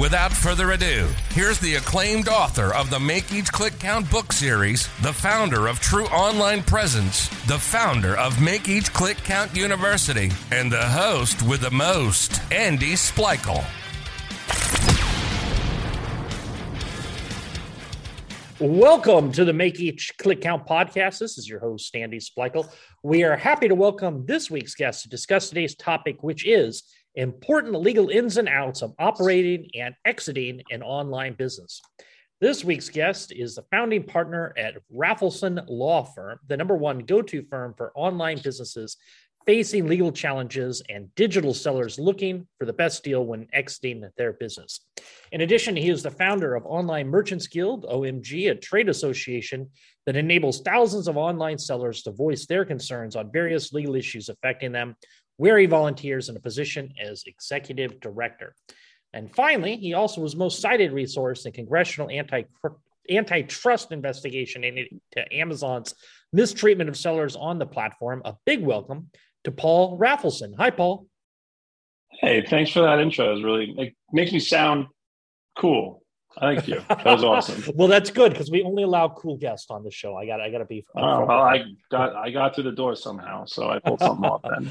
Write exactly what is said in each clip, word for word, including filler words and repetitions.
Without further ado, here's the acclaimed author of the Make Each Click Count book series, the founder of True Online Presence, the founder of Make Each Click Count University, and the host with the most, Andy Spiegel. Welcome to the Make Each Click Count podcast. This is your host, Andy Spiegel. We are happy to welcome this week's guest to discuss today's topic, which is important legal ins and outs of operating and exiting an online business. This week's guest is the founding partner at Rafelson Law Firm, the number one go-to firm for online businesses facing legal challenges and digital sellers looking for the best deal when exiting their business. In addition, he is the founder of Online Merchants Guild, O M G, a trade association that enables thousands of online sellers to voice their concerns on various legal issues affecting them, where he volunteers in a position as executive director. And finally, he also was most cited resource in congressional anti antitrust investigation into Amazon's mistreatment of sellers on the platform. A big welcome to Paul Rafelson. Hi, Paul. Hey, thanks for that intro. It really it makes me sound cool. Thank you. That was awesome. Well, that's good because we only allow cool guests on the show. I got I got to be. Oh, well, I got I got through the door somehow, so I pulled something off then.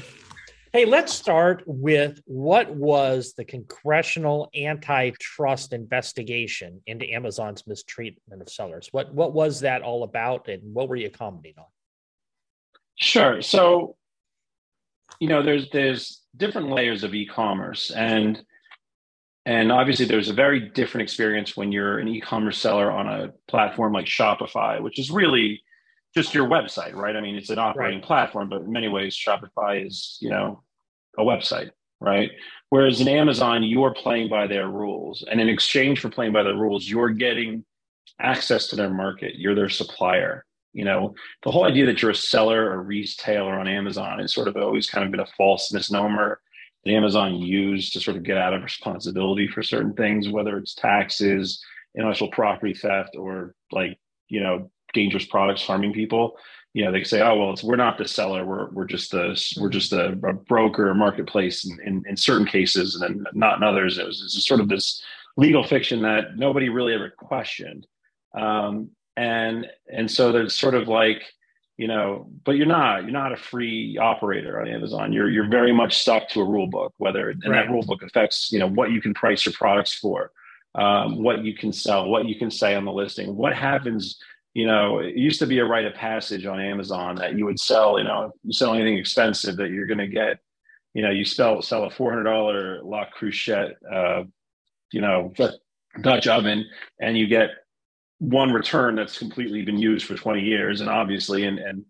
Hey, let's start with what was the congressional antitrust investigation into Amazon's mistreatment of sellers? What what was that all about and what were you commenting on? Sure. So, you know, there's there's different layers of e-commerce and and obviously there's a very different experience when you're an e-commerce seller on a platform like Shopify, which is really just your website, right? I mean, it's an operating right. platform, but in many ways, Shopify is, you know, a website, right? Whereas in Amazon, you're playing by their rules. And in exchange for playing by their rules, you're getting access to their market. You're their supplier. You know, the whole idea that you're a seller or retailer on Amazon is sort of always kind of been a false misnomer that Amazon used to sort of get out of responsibility for certain things, whether it's taxes, intellectual property theft, or like, you know, dangerous products harming people. You know, they say, "Oh well, it's we're not the seller. We're we're just the we're just a, a broker, a marketplace." In, in, in certain cases, and then not in others. It was, it was sort of this legal fiction that nobody really ever questioned. Um, and and so there's sort of like, you know, but you're not you're not a free operator on Amazon. You're you're very much stuck to a rule book. Whether and right. that rule book affects, you know, what you can price your products for, um, what you can sell, what you can say on the listing, what happens. You know, it used to be a rite of passage on Amazon that you would sell, you know, if you sell anything expensive that you're going to get, you know, you sell, sell a four hundred dollars La Crochette, uh, you know, Dutch oven, and you get one return that's completely been used for twenty years. And obviously, and, and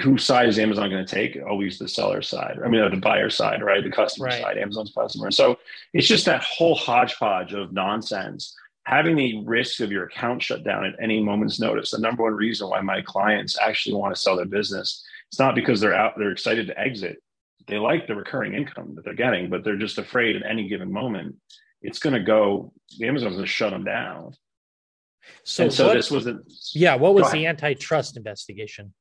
whose side is Amazon going to take? Always the seller side. I mean, the buyer side, right? The customer right. side, Amazon's customer. And so it's just that whole hodgepodge of nonsense. Having the risk of your account shut down at any moment's notice, the number one reason why my clients actually want to sell their business, it's not because they're out, they're excited to exit. They like the recurring income that they're getting, but they're just afraid at any given moment, it's going to go, Amazon's going to shut them down. So, and so what, this wasn't. Yeah. What was the antitrust investigation?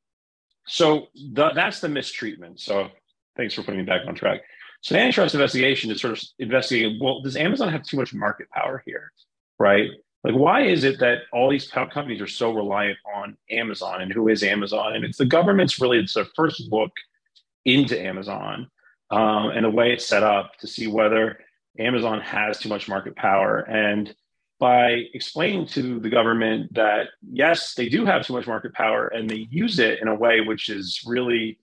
So the, that's the mistreatment. So thanks for putting me back on track. So the antitrust investigation is sort of investigating, well, does Amazon have too much market power here? Right? Like, why is it that all these companies are so reliant on Amazon and who is Amazon? And it's the government's really, it's their first look into Amazon um, and the way it's set up to see whether Amazon has too much market power. And by explaining to the government that, yes, they do have too much market power and they use it in a way which is really,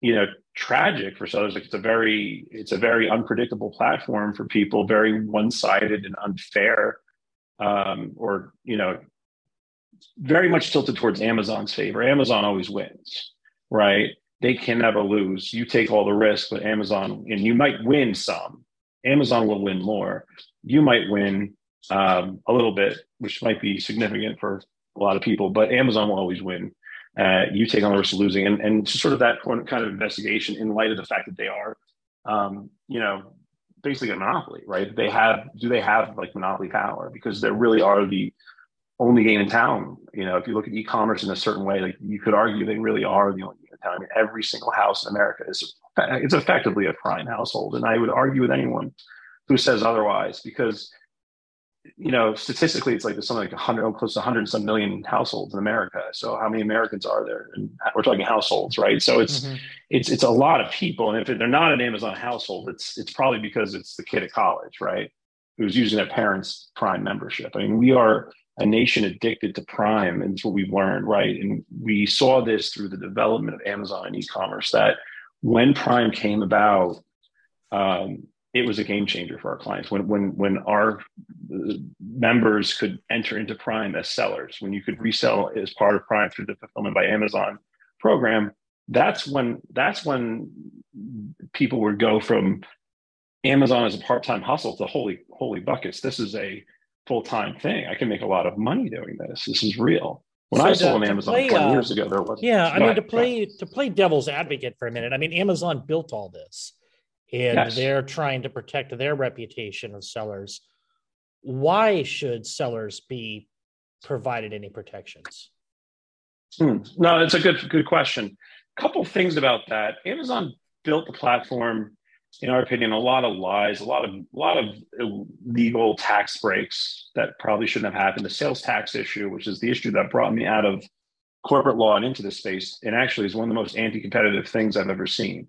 you know, tragic for sellers. Like it's a very, it's a very unpredictable platform for people, very one-sided and unfair. Um, or, you know, very much tilted towards Amazon's favor. Amazon always wins, right? They can never lose. You take all the risk, but Amazon, and you might win some. Amazon will win more. You might win um, a little bit, which might be significant for a lot of people, but Amazon will always win. Uh, you take on the risk of losing, and, and sort of that kind of investigation in light of the fact that they are, um, you know, basically a monopoly, right? They have, do they have like monopoly power? Because they really are the only game in town. You know, if you look at e-commerce in a certain way, like you could argue they really are the only game in town. I mean, every single house in America is, it's effectively a prime household. And I would argue with anyone who says otherwise, because, you know, statistically, it's like there's something like one hundred, close to one hundred and some million households in America. So how many Americans are there? And we're talking households, right? So it's mm-hmm. it's it's a lot of people. And if they're not an Amazon household, it's it's probably because it's the kid at college, right, who's using their parents' Prime membership. I mean, we are a nation addicted to Prime, and it's what we've learned, right? And we saw this through the development of Amazon and e-commerce, that when Prime came about, um, it was a game changer for our clients. When when when our members could enter into Prime as sellers, when you could resell as part of Prime through the Fulfillment by Amazon program, that's when that's when people would go from Amazon as a part-time hustle to holy holy buckets. This is a full-time thing. I can make a lot of money doing this. This is real. When so I sold on Amazon play, twenty uh, years ago, there wasn't. Yeah, I mean, to play right. to play devil's advocate for a minute. I mean, Amazon built all this. And yes. they're trying to protect their reputation of sellers. Why should sellers be provided any protections? Hmm. No, it's a good good question. A couple things about that. Amazon built the platform, in our opinion, a lot of lies, a lot of a lot of illegal tax breaks that probably shouldn't have happened. The sales tax issue, which is the issue that brought me out of corporate law and into this space, and actually is one of the most anti-competitive things I've ever seen.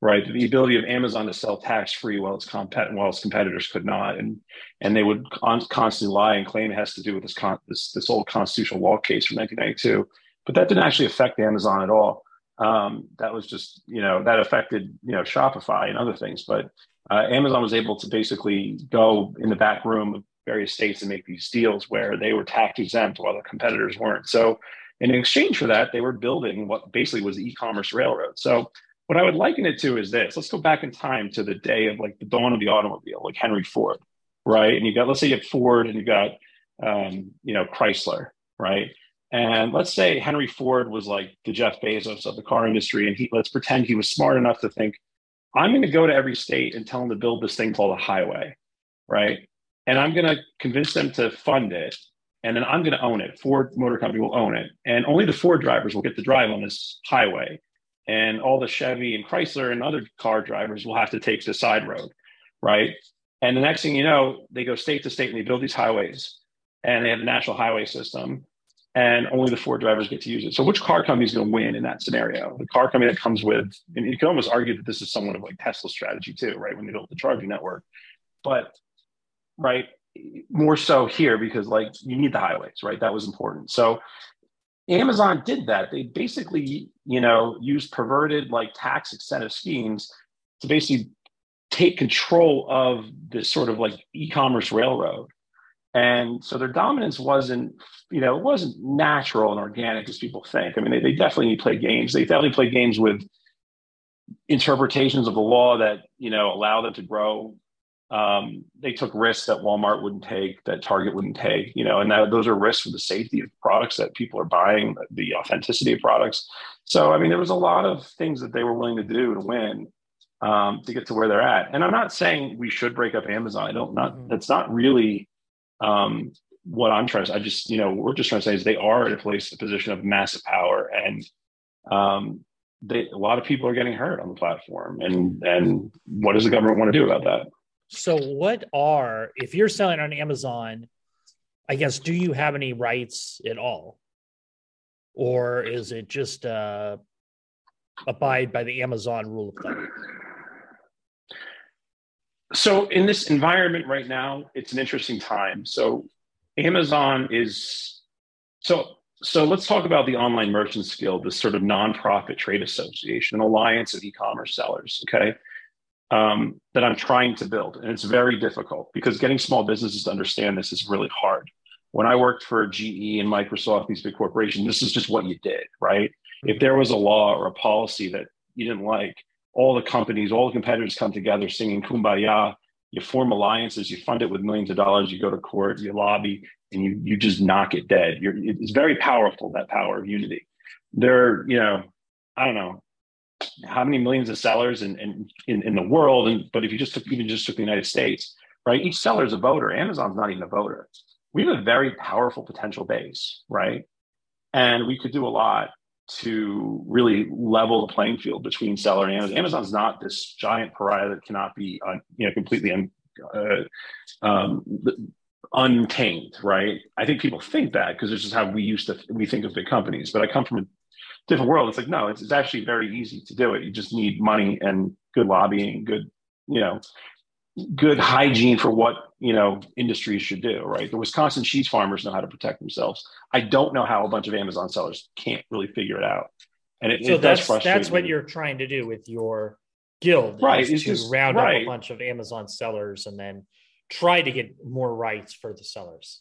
Right, the ability of Amazon to sell tax-free while its compet- while its competitors could not, and and they would con- constantly lie and claim it has to do with this con- this this old constitutional law case from nineteen ninety-two, but that didn't actually affect Amazon at all. Um, that was just you know that affected you know Shopify and other things, but uh, Amazon was able to basically go in the back room of various states and make these deals where they were tax exempt while their competitors weren't. So, in exchange for that, they were building what basically was the e-commerce railroad. So. What I would liken it to is this. Let's go back in time to the day of like the dawn of the automobile, like Henry Ford, right? And you got, let's say you have Ford and you got, um, you know, Chrysler, right? And let's say Henry Ford was like the Jeff Bezos of the car industry. And he, let's pretend he was smart enough to think, I'm going to go to every state and tell them to build this thing called a highway, right? And I'm going to convince them to fund it. And then I'm going to own it. Ford Motor Company will own it. And only the Ford drivers will get to drive on this highway. And all the Chevy and Chrysler and other car drivers will have to take the side road, right? And the next thing you know, they go state to state and they build these highways and they have a national highway system and only the Ford drivers get to use it. So which car company is going to win in that scenario? The car company that comes with, and you can almost argue that this is somewhat of like Tesla's strategy too, right? When they built the charging network, but right, more so here because like you need the highways, right? That was important. So Amazon did that. They basically, you know, used perverted like tax incentive schemes to basically take control of this sort of like e-commerce railroad. And so their dominance wasn't, you know, it wasn't natural and organic as people think. I mean, they, they definitely play games. They definitely play games with interpretations of the law that, you know, allow them to grow. Um, they took risks that Walmart wouldn't take, that Target wouldn't take, you know, and that, those are risks for the safety of products that people are buying, the authenticity of products. So, I mean, there was a lot of things that they were willing to do to win, um, to get to where they're at. And I'm not saying we should break up Amazon. I don't not, that's not really, um, what I'm trying to, I just, you know, we're just trying to say is they are in a place, a position of massive power. And, um, they, a lot of people are getting hurt on the platform and, and what does the government want to do about that? So what are, if you're selling on Amazon, I guess, do you have any rights at all? Or is it just uh, abide by the Amazon rule of thumb? So in this environment right now, it's an interesting time. So Amazon is, so so let's talk about the Online Merchants Guild, this sort of nonprofit trade association, an alliance of e-commerce sellers, okay? Um, that I'm trying to build. And it's very difficult because getting small businesses to understand this is really hard. When I worked for G E and Microsoft, these big corporations, this is just what you did, right? If there was a law or a policy that you didn't like, all the companies, all the competitors come together singing Kumbaya you form alliances, you fund it with millions of dollars, you go to court, you lobby, and you you just knock it dead. You're, it's very powerful, that power of unity. There, you know, I don't know how many millions of sellers in in, in, in the world, and but if you just took even just took the United States, right? Each seller is a voter. Amazon's not even a voter. We have a very powerful potential base, right? And we could do a lot to really level the playing field between seller and Amazon. Amazon's not this giant pariah that cannot be, un, you know, completely un, uh, um, untamed, right? I think people think that because it's just how we used to we think of big companies. But I come from a different world. It's like no, it's, it's actually very easy to do it. You just need money and good lobbying, good, you know, good hygiene for what you know industries should do, right? The Wisconsin cheese farmers know how to protect themselves. I don't know how a bunch of Amazon sellers can't really figure it out, and it, so it that's does that's what you're trying to do with your guild, right? Is it's to just, round right. up a bunch of Amazon sellers and then try to get more rights for the sellers.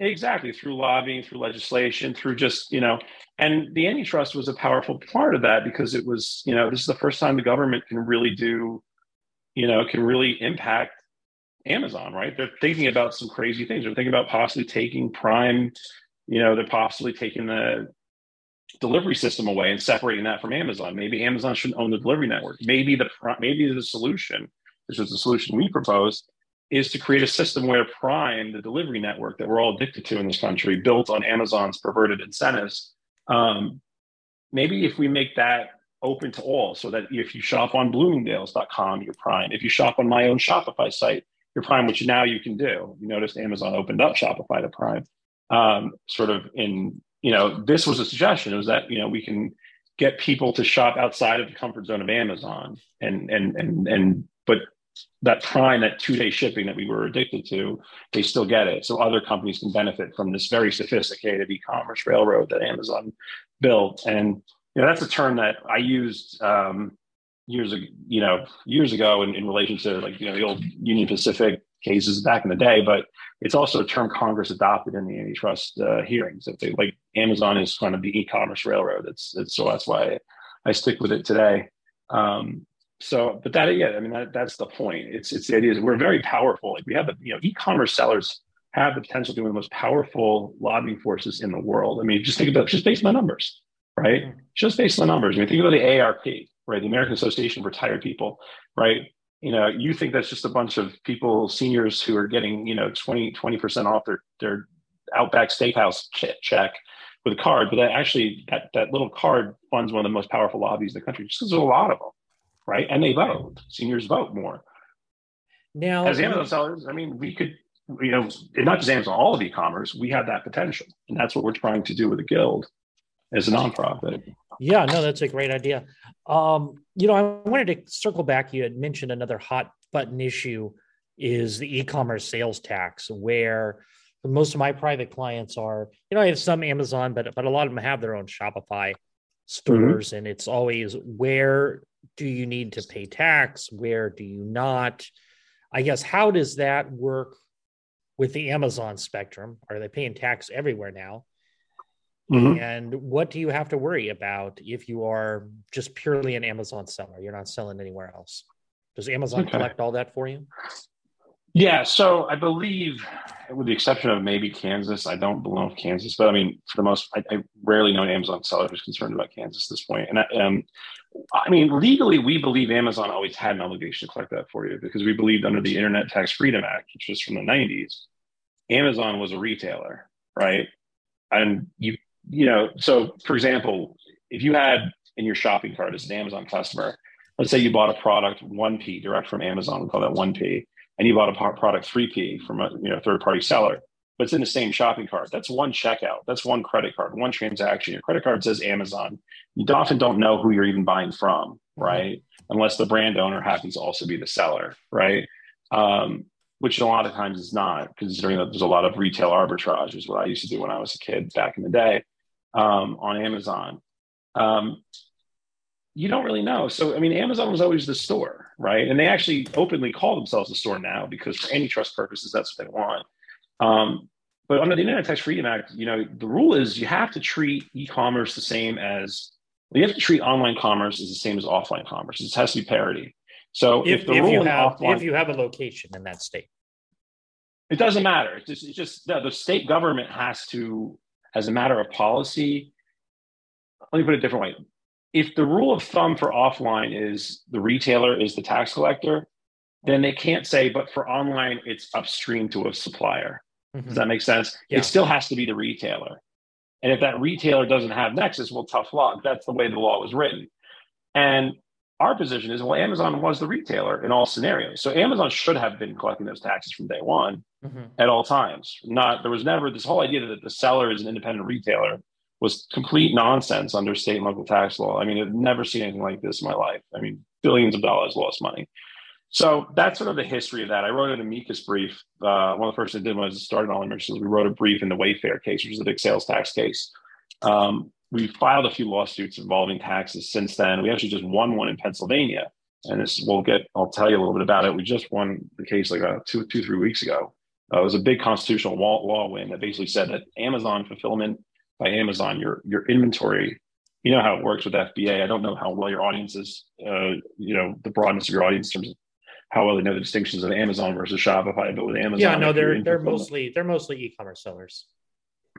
Exactly, through lobbying, through legislation, through just you know, and the antitrust was a powerful part of that because it was you know this is the first time the government can really do. You know, can really impact Amazon, right? They're thinking about some crazy things. They're thinking about possibly taking Prime, you know, they're possibly taking the delivery system away and separating that from Amazon. Maybe Amazon shouldn't own the delivery network. Maybe the maybe the solution, which is the solution we proposed, is to create a system where Prime, the delivery network that we're all addicted to in this country, built on Amazon's perverted incentives. Um, maybe if we make that open to all, so that if you shop on bloomingdales dot com, you're Prime. If you shop on my own Shopify site, you're Prime, which now you can do. You noticed Amazon opened up Shopify to Prime. Um, sort of in, you know, this was a suggestion. It was that, you know, we can get people to shop outside of the comfort zone of Amazon. And, and, and, and, but that Prime, that two-day shipping that we were addicted to, they still get it. So other companies can benefit from this very sophisticated e-commerce railroad that Amazon built. And, you know, that's a term that I used um, years ago, you know, years ago in, in relation to like, you know, the old Union Pacific cases back in the day, but it's also a term Congress adopted in the antitrust uh, hearings. That they, like Amazon is kind of the e-commerce railroad. That's, that's so that's why I stick with it today. Um, so, but that, yeah, I mean, that, that's the point. It's, it's the idea that we're very powerful. Like we have the, you know, e-commerce sellers have the potential to be one of the most powerful lobbying forces in the world. I mean, just think about, just based on the numbers. Right? Just based on the numbers. I mean, think about the A A R P, right? The American Association of Retired People, right? You know, you think that's just a bunch of people, seniors who are getting, you know, twenty percent off their, their Outback Steakhouse ch- check with a card. But that actually, that, that little card funds one of the most powerful lobbies in the country just because there's a lot of them, right? And they vote. Seniors vote more. Now, as Amazon sellers, I mean, we could, you know, not just Amazon, all of e-commerce, we have that potential. And that's what we're trying to do with the Guild. As a nonprofit. Yeah, no, that's a great idea. Um, you know, I wanted to circle back. You had mentioned another hot button issue is the e-commerce sales tax, where most of my private clients are, you know, I have some Amazon, but but a lot of them have their own Shopify stores. Mm-hmm. And it's always, where do you need to pay tax? Where do you not? I guess, how does that work with the Amazon spectrum? Are they paying tax everywhere now? Mm-hmm. And what do you have to worry about if you are just purely an Amazon seller? You're not selling anywhere else. Does Amazon okay. collect all that for you? Yeah. So I believe, with the exception of maybe Kansas, I don't belong to Kansas, but I mean, for the most, I, I rarely know an Amazon seller who's concerned about Kansas at this point. And I, um, I mean, legally, we believe Amazon always had an obligation to collect that for you because we believed under the Internet Tax Freedom Act, which was from the nineties, Amazon was a retailer, right? And you. You know, so for example, if you had in your shopping cart as an Amazon customer, let's say you bought a product one P direct from Amazon, we call that one P, and you bought a product three P from a you know third-party seller, but it's in the same shopping cart. That's one checkout. That's one credit card, one transaction. Your credit card says Amazon. You often don't know who you're even buying from, right? Unless the brand owner happens to also be the seller, right? Um, which a lot of times is not, considering that there's a lot of retail arbitrage, is what I used to do when I was a kid back in the day. Um, on Amazon, um, you don't really know. So, I mean, Amazon was always the store, right? And they actually openly call themselves the store now because for antitrust purposes, that's what they want. Um, but under the Internet Tax Freedom Act, you know, the rule is you have to treat e-commerce the same as, you have to treat online commerce as the same as offline commerce. It has to be parity. So if, if the if rule you have offline, if you have a location in that state, it doesn't matter. It's just, it's just the, the state government has to, as a matter of policy. Let me put it a different way. If the rule of thumb for offline is the retailer is the tax collector, then they can't say, but for online, it's upstream to a supplier. Mm-hmm. Does that make sense? Yeah. It still has to be the retailer. And if that retailer doesn't have nexus, well, tough luck. That's the way the law was written. And our position is, well, Amazon was the retailer in all scenarios. So Amazon should have been collecting those taxes from day one mm-hmm. at all times. Not there was never this whole idea that the seller is an independent retailer was complete nonsense under state and local tax law. I mean, I've never seen anything like this in my life. I mean, billions of dollars lost money. So that's sort of the history of that. I wrote an amicus brief. Uh, one of the first things I did when I started Online Merchants, we wrote a brief in the Wayfair case, which is a big sales tax case. Um, we've filed a few lawsuits involving taxes since then. We actually just won one in Pennsylvania. And this we'll get, I'll tell you a little bit about it. We just won the case like uh, two, two, three weeks ago. Uh, it was a big constitutional law, law win that basically said that Amazon fulfillment by Amazon, your your inventory, you know how it works with F B A. I don't know how well your audience is, uh, you know, the broadness of your audience in terms of how well they know the distinctions of Amazon versus Shopify, but with Amazon. Yeah, no, they're they're mostly they're mostly e-commerce sellers.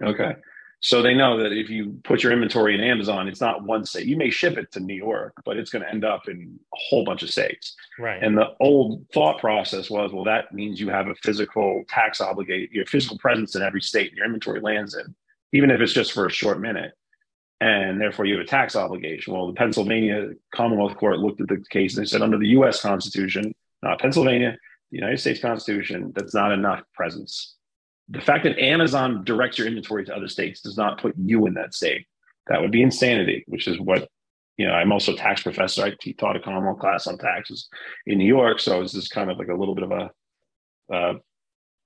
Okay. So they know that if you put your inventory in Amazon, it's not one state. You may ship it to New York, but it's going to end up in a whole bunch of states. Right. And the old thought process was, well, that means you have a physical tax obligate, your physical presence in every state your inventory lands in, even if it's just for a short minute, and therefore you have a tax obligation. Well, the Pennsylvania Commonwealth Court looked at the case and they said, under the U S Constitution, not Pennsylvania, the United States Constitution, that's not enough presence. The fact that Amazon directs your inventory to other states does not put you in that state. That would be insanity, which is what, you know, I'm also a tax professor. I taught a Commonwealth class on taxes in New York. So it's just kind of like a little bit of a uh,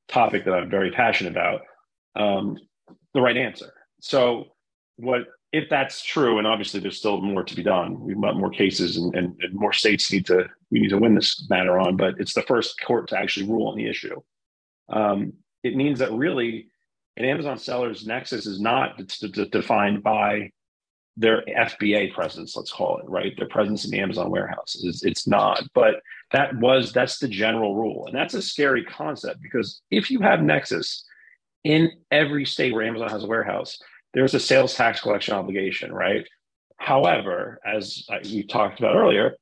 topic that I'm very passionate about. Um, the right answer. So what if that's true, and obviously there's still more to be done. We've got more cases and, and, and more states need to, we need to win this matter on, but it's the first court to actually rule on the issue. Um, it means that really an Amazon seller's nexus is not d- d- defined by their F B A presence, let's call it, right? Their presence in the Amazon warehouses. It's, it's not, but that was, that's the general rule. And that's a scary concept because if you have nexus in every state where Amazon has a warehouse, there's a sales tax collection obligation, right? However, as we talked about earlier,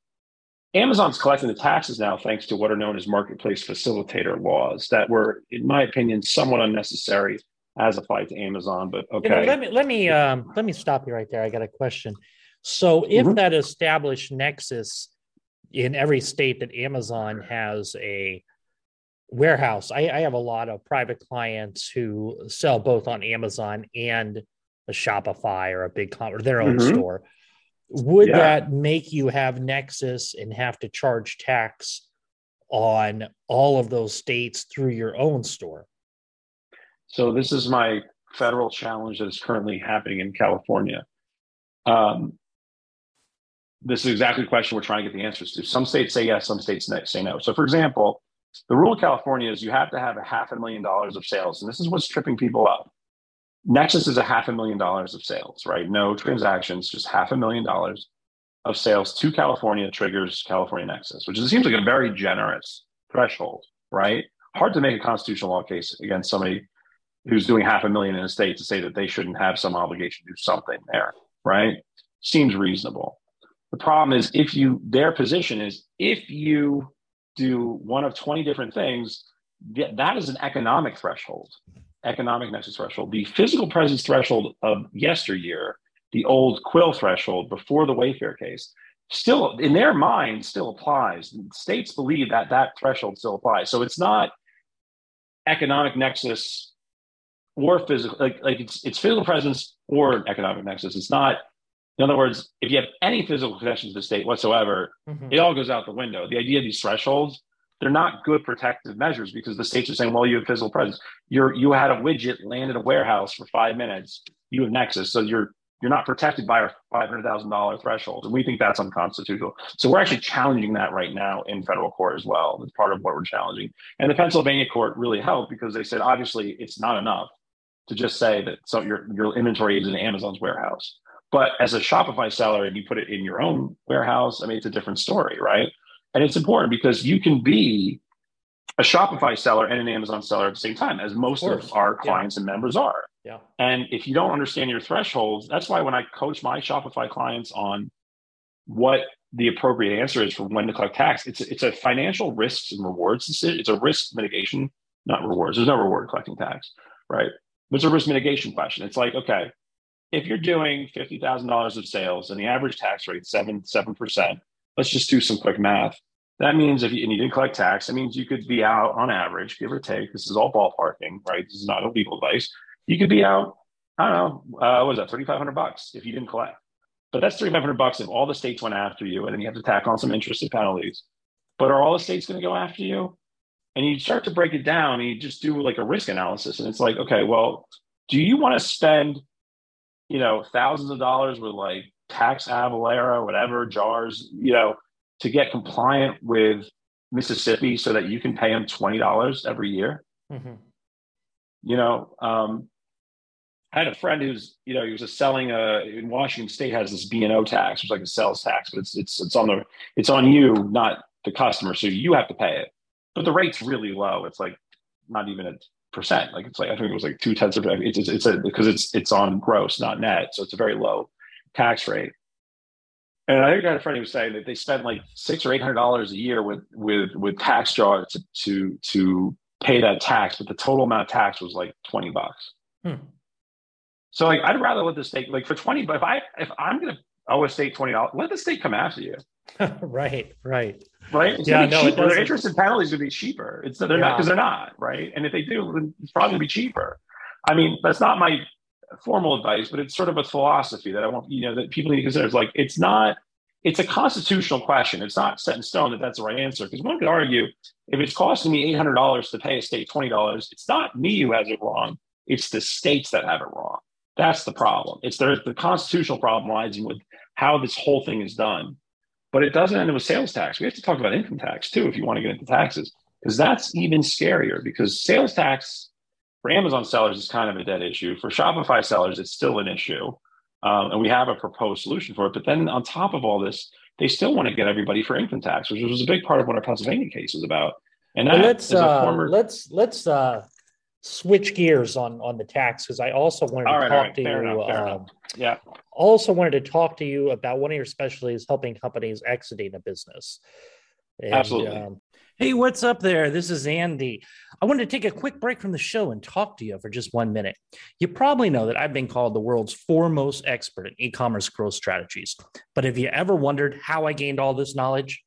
Amazon's collecting the taxes now thanks to what are known as marketplace facilitator laws that were, in my opinion, somewhat unnecessary as applied to Amazon. But okay, you know, let me let me um, let me stop you right there. I got a question. So, if mm-hmm. that established nexus in every state that Amazon has a warehouse. I, I have a lot of private clients who sell both on Amazon and a Shopify or a big com- or their own mm-hmm. store. Would yeah. that make you have nexus and have to charge tax on all of those states through your own store? So this is my federal challenge that is currently happening in California. Um, this is exactly the question we're trying to get the answers to. Some states say yes, some states say no. So for example, the rule of California is you have to have a half a million dollars of sales. And this is what's tripping people up. Nexus is a half a million dollars of sales, right? No transactions, just half a million dollars of sales to California triggers California Nexus, which is, seems like a very generous threshold, right? Hard to make a constitutional law case against somebody who's doing half a million in a state to say that they shouldn't have some obligation to do something there, right? Seems reasonable. The problem is if you, their position is if you do one of twenty different things, that is an economic threshold, economic nexus threshold. The physical presence threshold of yesteryear, the old Quill threshold before the Wayfair case, still in their mind still applies. States believe that that threshold still applies. So it's not economic nexus or physical, like, like it's, it's physical presence or economic nexus. It's not. In other words, if you have any physical connection to the state whatsoever, mm-hmm. it all goes out the window. The idea of these thresholds, they're not good protective measures because the states are saying, well, you have physical presence. You're, you had a widget land in a warehouse for five minutes. You have nexus. So you're you're not protected by our five hundred thousand dollars threshold. And we think that's unconstitutional. So we're actually challenging that right now in federal court as well. It's part of what we're challenging. And the Pennsylvania court really helped because they said, obviously, it's not enough to just say that so your your inventory is in Amazon's warehouse. But as a Shopify seller, and you put it in your own warehouse, I mean, it's a different story, right? And it's important because you can be a Shopify seller and an Amazon seller at the same time, as most of, of our clients yeah. and members are. Yeah. And if you don't understand your thresholds, that's why when I coach my Shopify clients on what the appropriate answer is for when to collect tax, it's it's a financial risks and rewards decision. It's a risk mitigation, not rewards. There's no reward collecting tax, right? But it's a risk mitigation question. It's like, okay, if you're doing fifty thousand dollars of sales and the average tax rate is seven, seven percent, let's just do some quick math. That means if you, and you didn't collect tax, that means you could be out on average, give or take. This is all ballparking, right? This is not illegal advice. You could be out, I don't know, uh, what was that, three thousand five hundred bucks if you didn't collect. But that's three thousand five hundred bucks if all the states went after you, and then you have to tack on some interest and penalties. But are all the states going to go after you? And you start to break it down, and you just do like a risk analysis. And it's like, okay, well, do you want to spend, you know, thousands of dollars with like tax Avalara, whatever, jars, you know, to get compliant with Mississippi so that you can pay them twenty dollars every year? Mm-hmm. You know, um, I had a friend who's, you know, he was just selling a, in Washington State has this B and O tax, which is like a sales tax, but it's it's it's on the it's on you, not the customer, so you have to pay it. But the rate's really low. It's like not even a percent. Like it's like I think it was like two tenths of it's it's a because it's it's on gross, not net, so it's a very low tax rate. And I think I had a friend who was saying that they spend like six or eight hundred dollars a year with with with TaxJar to to to pay that tax, but the total amount of tax was like twenty bucks. Hmm. So like, I'd rather let the state, like for twenty, but if I, if I'm going to owe a state twenty dollars, let the state come after you. right. Right. Right. It's yeah. No, their interest and penalties would be cheaper. It's they're yeah. not, cause they're not right. And if they do, then it's probably gonna be cheaper. I mean, that's not my formal advice, but it's sort of a philosophy that I want, you know, that people need to consider. It's like, it's not, it's a constitutional question. It's not set in stone that that's the right answer. Cause one could argue if it's costing me eight hundred dollars to pay a state twenty dollars, it's not me who has it wrong. It's the states that have it wrong. That's the problem. It's there, the constitutional problem lies in with how this whole thing is done. But it doesn't end with sales tax. We have to talk about income tax too, if you want to get into taxes, because that's even scarier, because sales tax for Amazon sellers is kind of a dead issue. For Shopify sellers, it's still an issue. Um, and we have a proposed solution for it. But then on top of all this, they still want to get everybody for income tax, which was a big part of what our Pennsylvania case is about. And that well, let's, is a former- uh, let's, let's, uh... switch gears on, on the tax, because I also wanted all to right, talk right. to fair you. Enough, um, yeah. Also wanted to talk to you about one of your specialties, helping companies exiting a business. And, Absolutely. Um, hey, what's up there? This is Andy. I wanted to take a quick break from the show and talk to you for just one minute. You probably know that I've been called the world's foremost expert in e-commerce growth strategies. But have you ever wondered how I gained all this knowledge?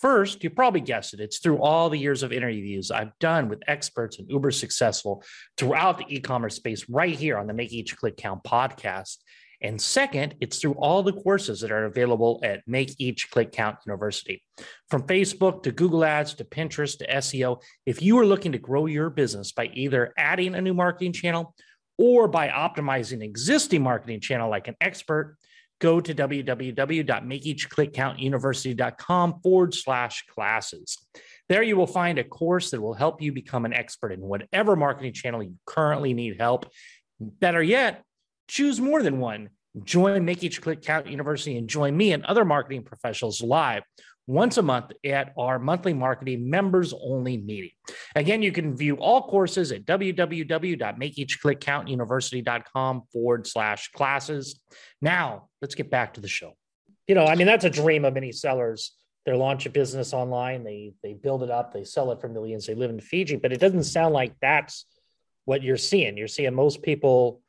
First, you probably guessed it. It's through all the years of interviews I've done with experts and uber successful throughout the e-commerce space right here on the Make Each Click Count podcast. And second, it's through all the courses that are available at Make Each Click Count University. From Facebook to Google Ads to Pinterest to S E O, if you are looking to grow your business by either adding a new marketing channel or by optimizing an existing marketing channel like an expert, go to www.makeeachclickcountunversity.com forward slash classes. There you will find a course that will help you become an expert in whatever marketing channel you currently need help. Better yet, choose more than one. Join Make Each Click Count University and join me and other marketing professionals live once a month at our monthly marketing members only meeting. Again, you can view all courses at www.makeeachclickcountunversity.com forward slash classes. Now, let's get back to the show. You know, I mean, that's a dream of many sellers. They launch a business online, they they build it up, they sell it for millions, they live in Fiji, but it doesn't sound like that's what you're seeing. You're seeing most people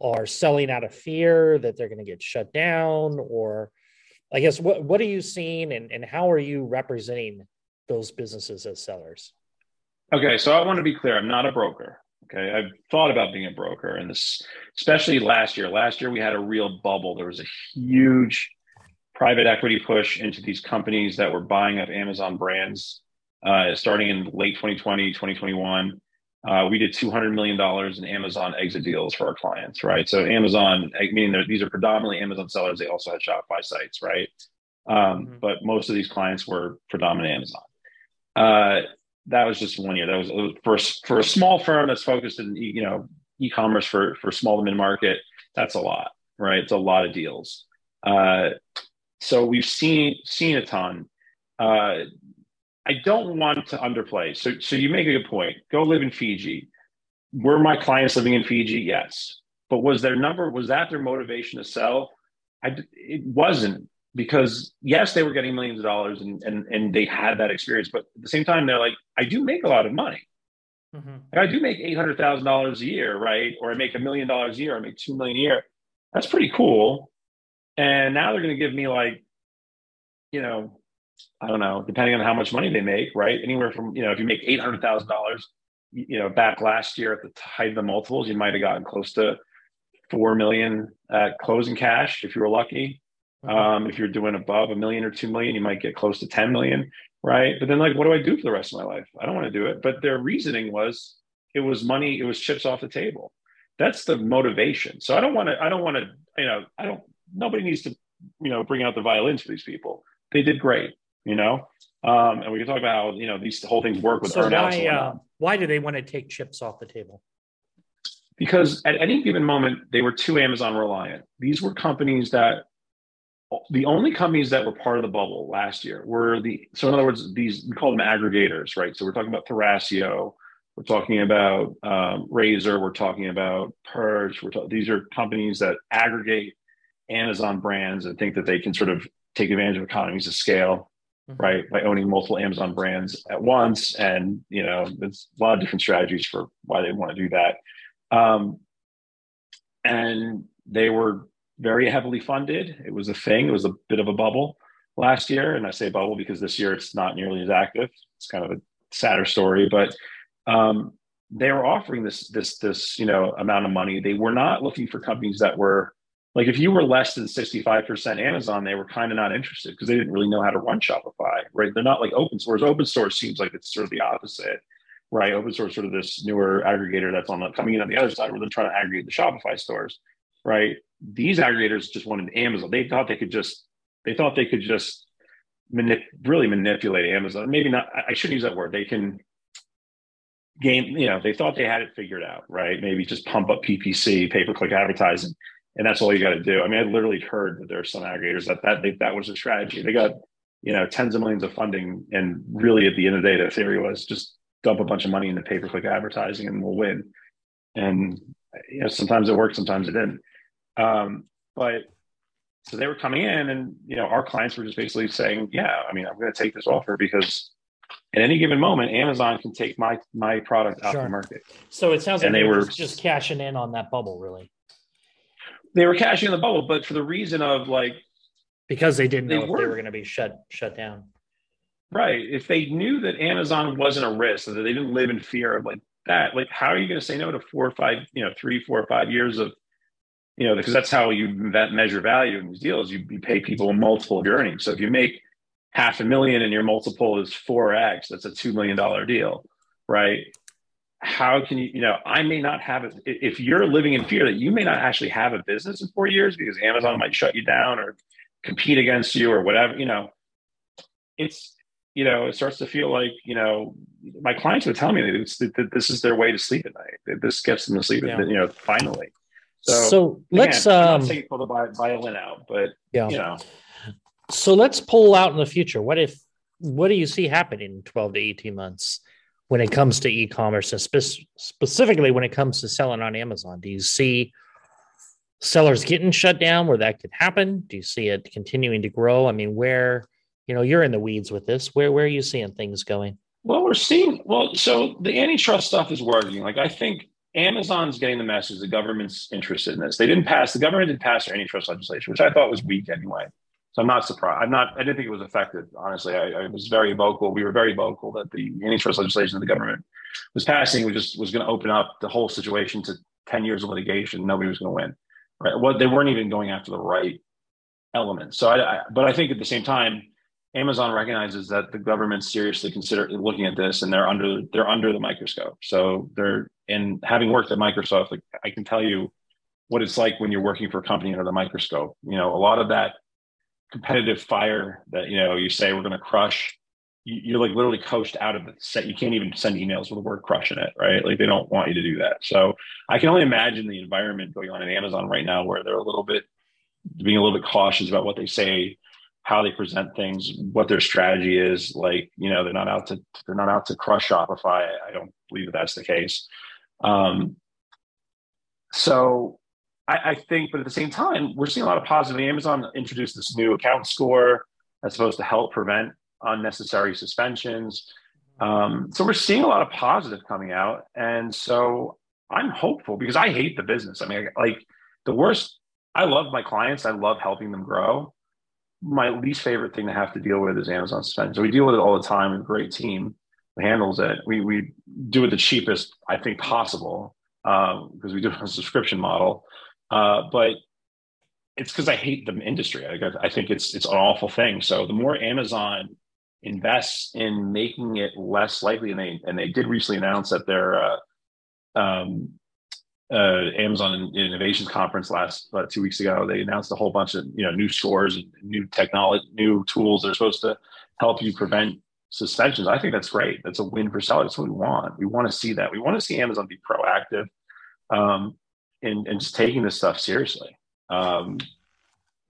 are selling out of fear that they're going to get shut down, or I guess, what, what are you seeing and, and how are you representing those businesses as sellers? Okay, so I want to be clear. I'm not a broker, okay? I've thought about being a broker, and this, especially last year. Last year, we had a real bubble. There was a huge private equity push into these companies that were buying up Amazon brands uh, starting in late twenty twenty, twenty twenty-one. Uh, we did two hundred million dollars in Amazon exit deals for our clients, right? So Amazon, I mean, these are predominantly Amazon sellers. They also had Shopify sites, right? Um, mm-hmm. But most of these clients were predominant Amazon. Uh, that was just one year. That was, was for, for a small firm that's focused in, you know, e-commerce for, for small to mid-market, that's a lot, right? It's a lot of deals. Uh, so we've seen seen a ton. uh, I don't want to underplay. So, so you make a good point. Go live in Fiji. Were my clients living in Fiji? Yes. But was their number, was that their motivation to sell? I, it wasn't, because yes, they were getting millions of dollars and, and, and they had that experience. But at the same time, they're like, I do make a lot of money. Mm-hmm. Like, I do make eight hundred thousand dollars a year, right? Or I make a million dollars a year, I make two million dollars a year. That's pretty cool. And now they're going to give me like, you know, I don't know, depending on how much money they make, right? Anywhere from, you know, if you make eight hundred thousand dollars, you know, back last year at the height of the multiples, you might've gotten close to four million at closing cash, if you were lucky. Mm-hmm. Um, if you're doing above a million or two million, you might get close to ten million, right? But then like, what do I do for the rest of my life? I don't want to do it. But their reasoning was, it was money, it was chips off the table. That's the motivation. So I don't want to, I don't want to, you know, I don't, nobody needs to, you know, bring out the violins for these people. They did great, you know? Um, and we can talk about how, you know, these whole things work with so earnouts. Why, uh, why do they want to take chips off the table? Because at any given moment, they were too Amazon reliant. These were companies that, the only companies that were part of the bubble last year were the, so in other words, these, we call them aggregators, right? So we're talking about Thrasio, we're talking about um, Razor, we're talking about Perch, we're ta- these are companies that aggregate Amazon brands and think that they can sort of take advantage of economies of scale, mm-hmm. right? By owning multiple Amazon brands at once. And, you know, there's a lot of different strategies for why they want to do that. Um, and they were very heavily funded. It was a thing. It was a bit of a bubble last year. And I say bubble because this year it's not nearly as active. It's kind of a sadder story, but, um, they were offering this, this, this, you know, amount of money. They were not looking for companies that were like, if you were less than sixty-five percent Amazon, they were kind of not interested because they didn't really know how to run Shopify, right? They're not like open source. Open source seems like it's sort of the opposite. Right, open source, sort of this newer aggregator that's on the, coming in on the other side, where they're trying to aggregate the Shopify stores, right? These aggregators just wanted Amazon. They thought they could just, they thought they could just manip, really manipulate Amazon. Maybe not. I shouldn't use that word. They can gain, you know, they thought they had it figured out, right? Maybe just pump up P P C, pay per click advertising, and that's all you got to do. I mean, I literally heard that there are some aggregators that that they, that was a strategy. They got, you know, tens of millions of funding, and really at the end of the day, the theory was just dump a bunch of money into pay-per-click advertising and we'll win. And you know, sometimes it worked, sometimes it didn't. Um, but so they were coming in and, you know, our clients were just basically saying, yeah, I mean, I'm going to take this offer because at any given moment, Amazon can take my, my product out of the market. So it sounds like they were just cashing in on that bubble, really. They were cashing in the bubble, but for the reason of like, because they didn't know if they were going to be shut, shut down. Right. If they knew that Amazon wasn't a risk, and that they didn't live in fear of like that, like how are you going to say no to four or five, you know, three, four or five years of, you know, because that's how you measure value in these deals. You, you pay people a multiple of your earnings. So if you make half a million and your multiple is four X, that's a two million dollars deal, right? How can you, you know, I may not have it. If you're living in fear that you may not actually have a business in four years because Amazon might shut you down or compete against you or whatever, you know, it's, you know, it starts to feel like, you know, my clients would tell me that this is their way to sleep at night. This gets them to sleep, yeah. at, you know, finally. So, so let's again, um, take the violin out, but yeah. you know. So let's pull out in the future. What if, what do you see happening in twelve to eighteen months when it comes to e-commerce and spe- specifically when it comes to selling on Amazon? Do you see sellers getting shut down where that could happen? Do you see it continuing to grow? I mean, where, you know, you're in the weeds with this. Where where are you seeing things going? Well, we're seeing, well, so the antitrust stuff is working. Like, I think Amazon's getting the message the government's interested in this. They didn't pass, the government didn't pass their antitrust legislation, which I thought was weak anyway. So I'm not surprised. I'm not, I didn't think it was effective, honestly. I, I was very vocal. We were very vocal that the antitrust legislation that the government was passing was just, was going to open up the whole situation to ten years of litigation. Nobody was going to win, right? Well, they weren't even going after the right elements. So I, I but I think at the same time, Amazon recognizes that the government seriously consider looking at this, and they're under they're under the microscope. So they're and having worked at Microsoft, like, I can tell you what it's like when you're working for a company under the microscope. You know, a lot of that competitive fire that, you know, you say we're going to crush, you, you're like literally coached out of the set. You can't even send emails with the word "crush" in it, right? Like, they don't want you to do that. So I can only imagine the environment going on in Amazon right now, where they're a little bit being a little bit cautious about what they say, how they present things, what their strategy is. Like, you know, they're not out to they're not out to crush Shopify. I don't believe that that's the case. Um, so I, I think, but at the same time, we're seeing a lot of positive. Amazon introduced this new account score that's supposed to help prevent unnecessary suspensions. Um, so we're seeing a lot of positive coming out. And so I'm hopeful because I hate the business. I mean, like the worst, I love my clients. I love helping them grow. My least favorite thing to have to deal with is Amazon suspension. So we deal with it all the time. We have a great team that handles it. We we do it the cheapest, I think, possible uh, because we do it on a subscription model. Uh, but it's because I hate the industry. I, I think it's it's an awful thing. So the more Amazon invests in making it less likely, and they and they did recently announce that their uh, um, uh, Amazon Innovations Conference last uh, two weeks ago, they announced a whole bunch of you know new scores and new technology, new tools that are supposed to help you prevent suspensions. I think that's great. That's a win for sellers. That's what we want. We want to see that. We want to see Amazon be proactive um, in in taking this stuff seriously. Um,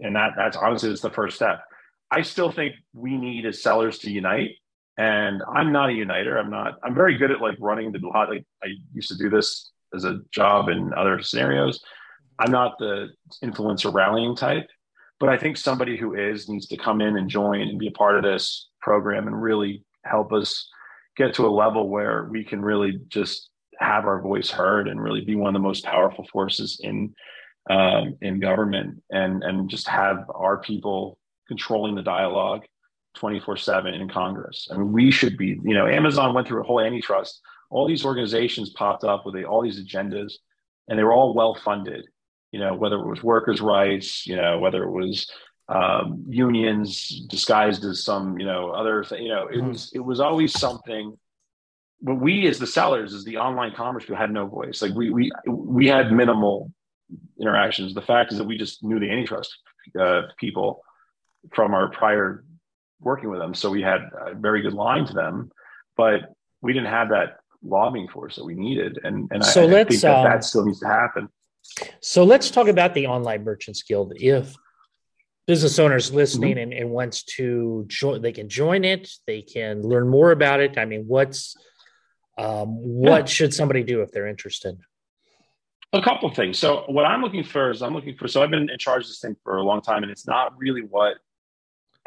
and that that's honestly that's the first step. I still think we need as sellers to unite. And I'm not a uniter. I'm not. I'm very good at like running the lot. Like I used to do this as a job in other scenarios. I'm not the influencer rallying type, but I think somebody who is needs to come in and join and be a part of this program and really help us get to a level where we can really just have our voice heard and really be one of the most powerful forces in um, in government and and just have our people controlling the dialogue twenty-four seven in Congress. I mean, we should be, you know, Amazon went through a whole antitrust. All these organizations popped up with all these agendas, and they were all well-funded, you know, whether it was workers' rights, you know, whether it was um, unions disguised as some, you know, other thing, you know, it was, it was always something. But we as the sellers, as the online commerce people, had no voice. Like we, we, we had minimal interactions. The fact is that we just knew the antitrust uh, people from our prior working with them. So we had a very good line to them, but we didn't have that lobbying force that we needed. And, and so I, let's, I think that, um, that still needs to happen. So let's talk about the Online Merchants Guild. If business owners listening mm-hmm. and, and wants to join, they can join it. They can learn more about it. I mean, what's, um, what yeah. should somebody do if they're interested? A couple of things. So what I'm looking for is I'm looking for, so I've been in charge of this thing for a long time, and it's not really what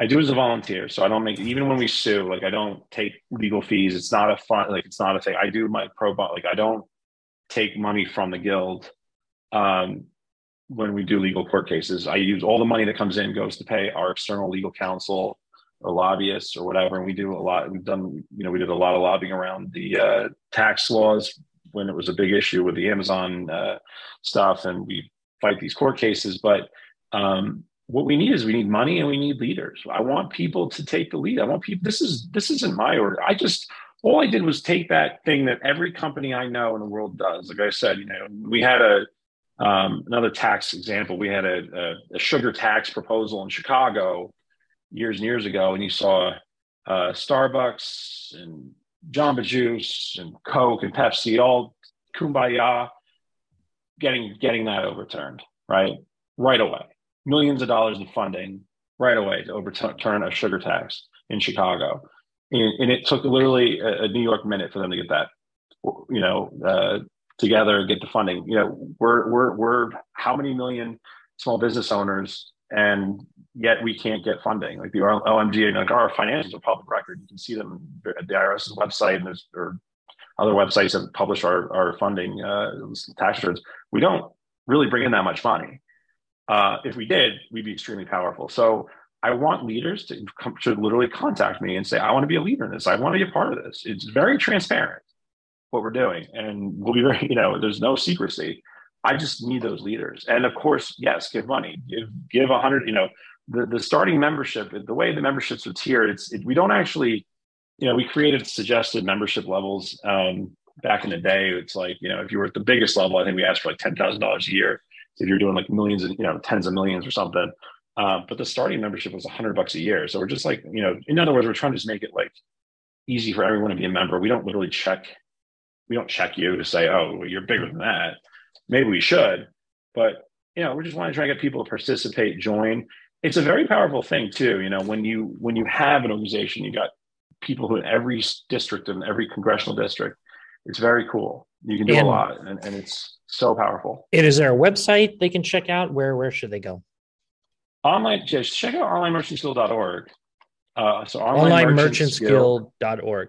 I do as a volunteer. So I don't make, even when we sue, like I don't take legal fees. It's not a fun, like it's not a thing. I do my pro bono, like I don't take money from the guild um, when we do legal court cases. I use all the money that comes in goes to pay our external legal counsel or lobbyists or whatever. And we do a lot, we've done, you know, we did a lot of lobbying around the uh, tax laws when it was a big issue with the Amazon uh, stuff, and we fight these court cases. But um, what we need is we need money and we need leaders. I want people to take the lead. I want people, this is, this isn't my order. I just, all I did was take that thing that every company I know in the world does. Like I said, you know, we had a, um, another tax example. We had a, a, a sugar tax proposal in Chicago years and years ago. And you saw uh, Starbucks and Jamba Juice and Coke and Pepsi, all kumbaya, getting, getting that overturned, right? Right away. Millions of dollars in funding right away to overturn a sugar tax in Chicago. And, and it took literally a, a New York minute for them to get that, you know, uh, together, get the funding. You know, we're, we're, we're how many million small business owners, and yet we can't get funding. Like the O M G, and like our financials are public record. You can see them at the IRS's website, and there's or other websites that publish our, our funding uh, tax returns. We don't really bring in that much money. Uh, if we did, we'd be extremely powerful. So I want leaders to, come, to literally contact me and say, I want to be a leader in this. I want to be a part of this. It's very transparent what we're doing. And we'll be very, you know, there's no secrecy. I just need those leaders. And of course, yes, give money, give, give a hundred, you know, the, the starting membership, the way the memberships are tiered, it's, it, we don't actually, you know, we created suggested membership levels um, back in the day. It's like, you know, if you were at the biggest level, I think we asked for like ten thousand dollars a year. If you're doing like millions and, you know, tens of millions or something. Uh, but the starting membership was a hundred bucks a year. So we're just like, you know, in other words, we're trying to just make it like easy for everyone to be a member. We don't literally check. We don't check you to say, oh, well, you're bigger than that. Maybe we should, but you know, we just want to try to get people to participate, join. it's a very powerful thing too. You know, when you when you have an organization, you got people who in every district and every congressional district. It's very cool. You can do and, a lot, and, and it's so powerful. And is there a website they can check out? Where where should they go? Online, just check out online merchants guild dot org. Uh, so online merchants guild dot org.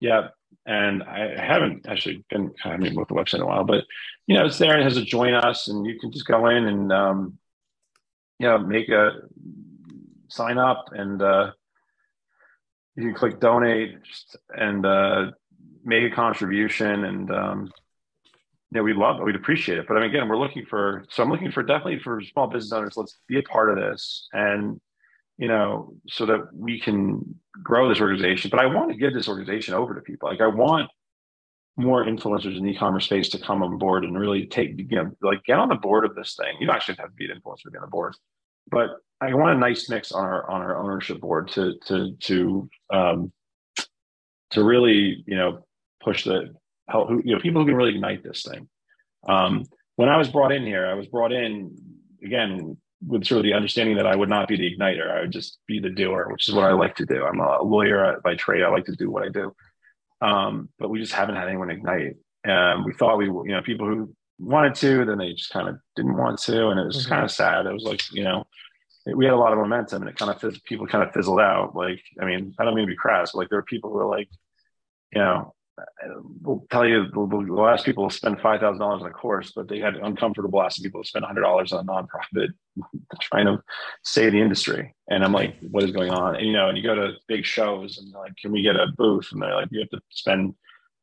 Yeah, and I haven't actually been I haven't moved the website in a while, but you know it's there. It has a join us, and you can just go in and um, you know make a sign up, and uh, you can click donate and. Uh, make a contribution, and um, yeah, we love it. We'd appreciate it. But I mean, again, we're looking for, so I'm looking for definitely for small business owners. Let's be a part of this, and, you know, so that we can grow this organization. But I want to give this organization over to people. Like I want more influencers in the e-commerce space to come on board and really take, you know, like get on the board of this thing. You don't actually have to be an influencer to be on the board, but I want a nice mix on our, on our ownership board to, to, to, um, to really, you know, push the help, you know, people who can really ignite this thing. Um, when I was brought in here, I was brought in again with sort of the understanding that I would not be the igniter. I would just be the doer, which is what I like to do. I'm a lawyer by trade. I like to do what I do. Um, but we just haven't had anyone ignite. Um, we thought we, you know, people who wanted to, then they just kind of didn't want to, and it was mm-hmm. kind of sad. It was like, you know, it, we had a lot of momentum, and it kind of people kind of fizzled out. Like, I mean, I don't mean to be crass, but like there are people who are like, you know. We'll tell you, we'll ask people to spend five thousand dollars on a course, but they had uncomfortable asking people to spend one hundred dollars on a nonprofit trying to save the industry. And I'm like, what is going on? And, you know, and you go to big shows and like, can we get a booth? And they're like, you have to spend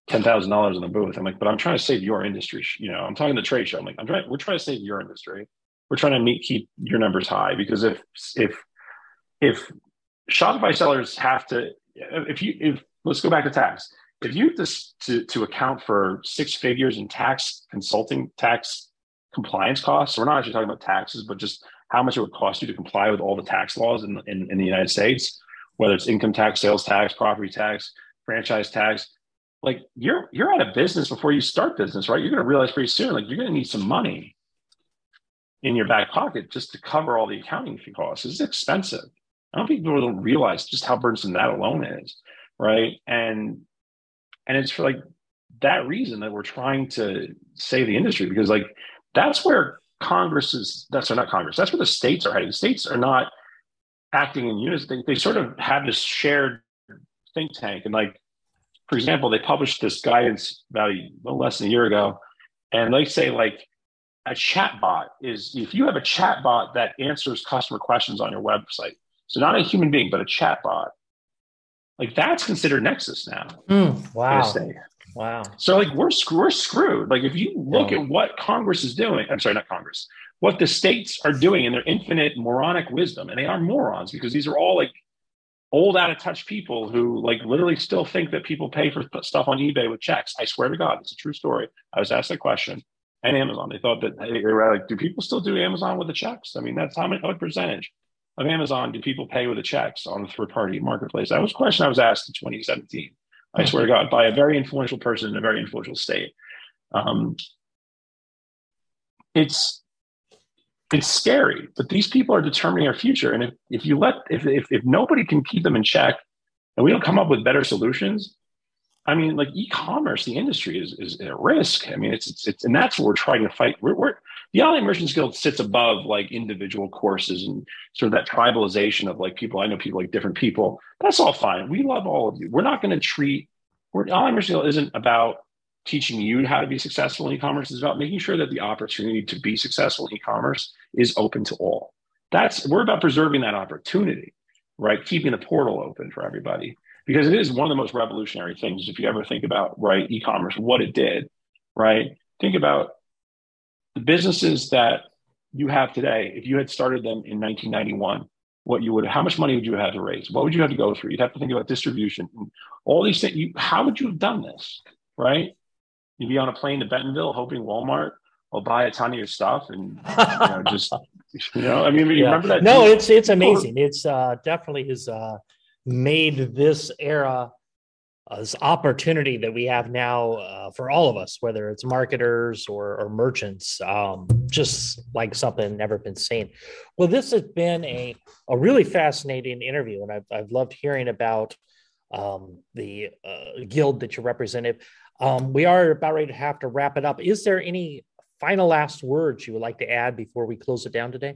ten thousand dollars on a booth. I'm like, but I'm trying to save your industry. You know, I'm talking to the trade show. I'm like, I'm trying, we're trying to save your industry. We're trying to meet, keep your numbers high, because if, if, if Shopify sellers have to, if you, if let's go back to tax. If you have to, to, to account for six figures in tax consulting, tax compliance costs, so we're not actually talking about taxes, but just how much it would cost you to comply with all the tax laws in, in, in the United States, whether it's income tax, sales tax, property tax, franchise tax, like you're you're out of business before you start business, right? You're going to realize pretty soon, like you're going to need some money in your back pocket just to cover all the accounting fee costs. It's expensive. I don't think people don't realize just how burdensome that alone is, right? And And it's for like that reason that we're trying to save the industry, because like that's where Congress is, that's or not Congress, that's where the states are heading. The states are not acting in unison. They, they sort of have this shared think tank. And like, for example, they published this guidance about a little less than a year ago. And they say like a chat bot is, if you have a chat bot that answers customer questions on your website, so not a human being, but a chat bot, like that's considered nexus now. Mm, wow. Wow. So like we're, sc- we're screwed. Like if you look wow. at what Congress is doing, I'm sorry, not Congress, what the states are doing in their infinite moronic wisdom, and they are morons because these are all like old out of touch people who like literally still think that people pay for stuff on eBay with checks. I swear to God, it's a true story. I was asked that question at Amazon. They thought that, they were like, do people still do Amazon with the checks? I mean, that's how much, what percentage of Amazon do people pay with the checks on the third-party marketplace? That was a question I was asked in twenty seventeen. I swear to God, by a very influential person in a very influential state. Um, it's it's scary, but these people are determining our future. And if, if you let if, if if nobody can keep them in check, and we don't come up with better solutions, I mean, like e-commerce, the industry is is at risk. I mean, it's it's, it's and that's what we're trying to fight. We're, we're the Online Merchants Guild sits above like individual courses and sort of that tribalization of like people. I know people like different people. That's all fine. We love all of you. We're not going to treat. We're, the Online Merchants Guild isn't about teaching you how to be successful in e-commerce. It's about making sure that the opportunity to be successful in e-commerce is open to all. That's we're about preserving that opportunity, right? Keeping the portal open for everybody. Because it is one of the most revolutionary things. If you ever think about, right, e-commerce, what it did, right? Think about the businesses that you have today. If you had started them in nineteen ninety-one, what you would, how much money would you have to raise? What would you have to go through? You'd have to think about distribution, all these things. You, how would you have done this, right? You'd be on a plane to Bentonville, hoping Walmart will buy a ton of your stuff, and you know, just you know, I mean, you yeah. remember that? No, it's it's amazing. It's uh, definitely is. Uh... made this era uh, this opportunity that we have now uh, for all of us, whether it's marketers or, or merchants, um, just like something never been seen. Well, this has been a, a really fascinating interview, and I've, I've loved hearing about um, the uh, guild that you represented. Um, we are about ready to have to wrap it up. Is there any final last words you would like to add before we close it down today?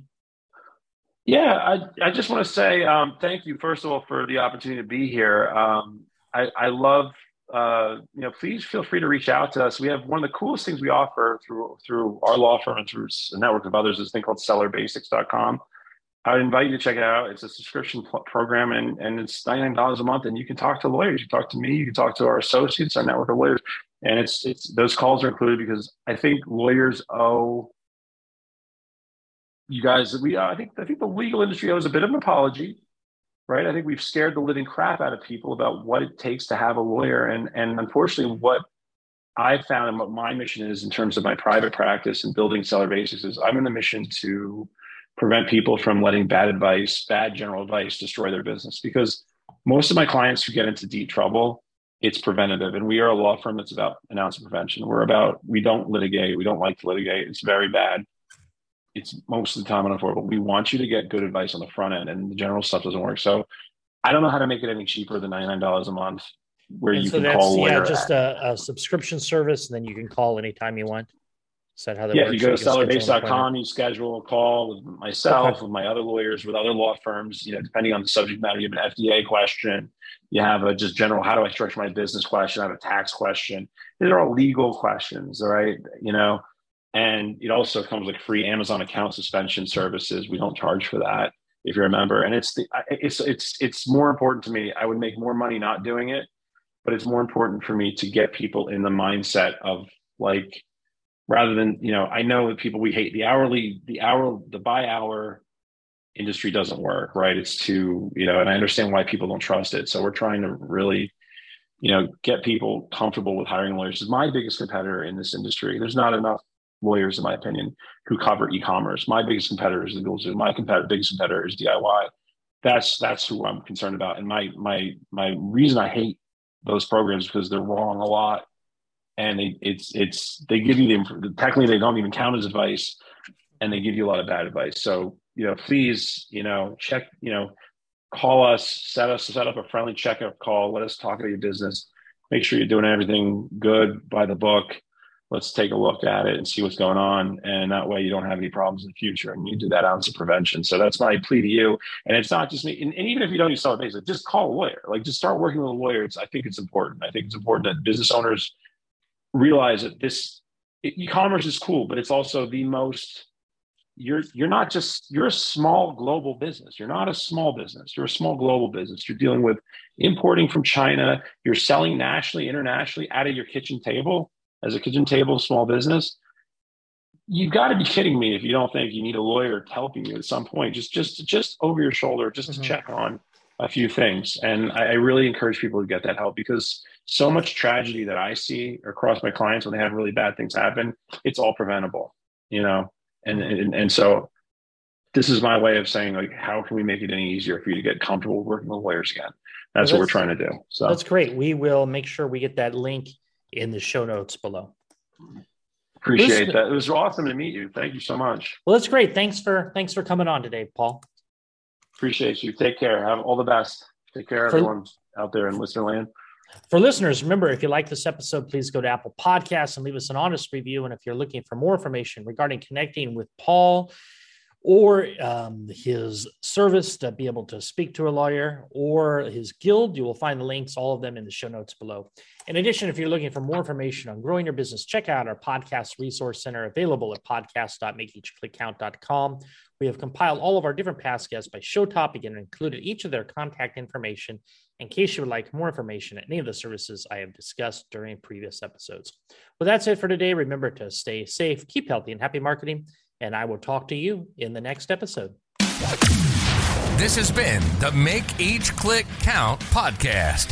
Yeah, I, I just want to say um, thank you, first of all, for the opportunity to be here. Um, I, I love, uh, you know, please feel free to reach out to us. We have one of the coolest things we offer through through our law firm and through a network of others, this thing called seller basics dot com. I would invite you to check it out. It's a subscription pl- program, and, and it's ninety-nine dollars a month, and you can talk to lawyers. You can talk to me. You can talk to our associates, our network of lawyers. And it's it's those calls are included because I think lawyers owe you guys, we uh, I think I think the legal industry owes a bit of an apology, right? I think we've scared the living crap out of people about what it takes to have a lawyer. And and unfortunately, what I found and what my mission is in terms of my private practice and building Seller Basics is I'm in the mission to prevent people from letting bad advice, bad general advice destroy their business. Because most of my clients who get into deep trouble, it's preventative. And we are a law firm that's about announcement prevention. We're about, we don't litigate. We don't like to litigate. It's very bad. It's most of the time unaffordable. We want you to get good advice on the front end, and the general stuff doesn't work. So I don't know how to make it any cheaper than ninety-nine dollars a month where and you so can that's, call yeah, just a, a subscription service, and then you can call anytime you want. Is that how that yeah, works? Yeah, you go so to seller base dot com, you schedule a call with myself, okay. with my other lawyers, with other law firms, you know, depending on the subject matter. You have an F D A question. You have a just general, how do I structure my business question? I have a tax question. These are all legal questions, all right? You know, and it also comes with free Amazon account suspension services. We don't charge for that if you're a member. And it's the it's it's it's more important to me. I would make more money not doing it, but it's more important for me to get people in the mindset of like, rather than, you know, I know that people we hate the hourly, the hour, the by hour industry doesn't work, right? It's too, you know, and I understand why people don't trust it. So we're trying to really, you know, get people comfortable with hiring lawyers. It's my biggest competitor in this industry. There's not enough lawyers, in my opinion, who cover e-commerce. My biggest competitor is legal Zoom. My competitor, biggest competitor is D I Y. That's that's who I'm concerned about. And my my my reason I hate those programs is because they're wrong a lot, and it, it's it's they give you the technically they don't even count as advice, and they give you a lot of bad advice. So you know, please you know check you know call us, set us set up a friendly checkup call. Let us talk about your business. Make sure you're doing everything good by the book. Let's take a look at it and see what's going on. And that way you don't have any problems in the future. And you do that ounce of prevention. So that's my plea to you. And it's not just me. And, and even if you don't use Seller Basics, just call a lawyer. Like just start working with a lawyer. It's, I think it's important. I think it's important that business owners realize that this it, e-commerce is cool, but it's also the most, you're, you're not just, you're a small global business. You're not a small business. You're a small global business. You're dealing with importing from China. You're selling nationally, internationally out of your kitchen table. As a kitchen table, small business, you've got to be kidding me if you don't think you need a lawyer helping you at some point, just just, just over your shoulder, just mm-hmm. to check on a few things. And I, I really encourage people to get that help because so much tragedy that I see across my clients when they have really bad things happen, it's all preventable, you know? And, and, and so this is my way of saying, like, how can we make it any easier for you to get comfortable working with lawyers again? That's, that's what we're trying to do. So that's great. We will make sure we get that link in the show notes below. Appreciate Listen, that. It was awesome to meet you. Thank you so much. Well, that's great. Thanks for thanks for coming on today, Paul. Appreciate you. Take care. Have all the best. Take care, for, everyone out there in listener land. For listeners, remember, if you like this episode, please go to Apple Podcasts and leave us an honest review. And if you're looking for more information regarding connecting with Paul or um, his service to be able to speak to a lawyer or his guild, you will find the links, all of them in the show notes below. In addition, if you're looking for more information on growing your business, check out our podcast resource center available at podcast dot make each click count dot com. We have compiled all of our different past guests by show topic and included each of their contact information in case you would like more information at any of the services I have discussed during previous episodes. Well, that's it for today. Remember to stay safe, keep healthy, and happy marketing. And I will talk to you in the next episode. This has been the Make Each Click Count podcast.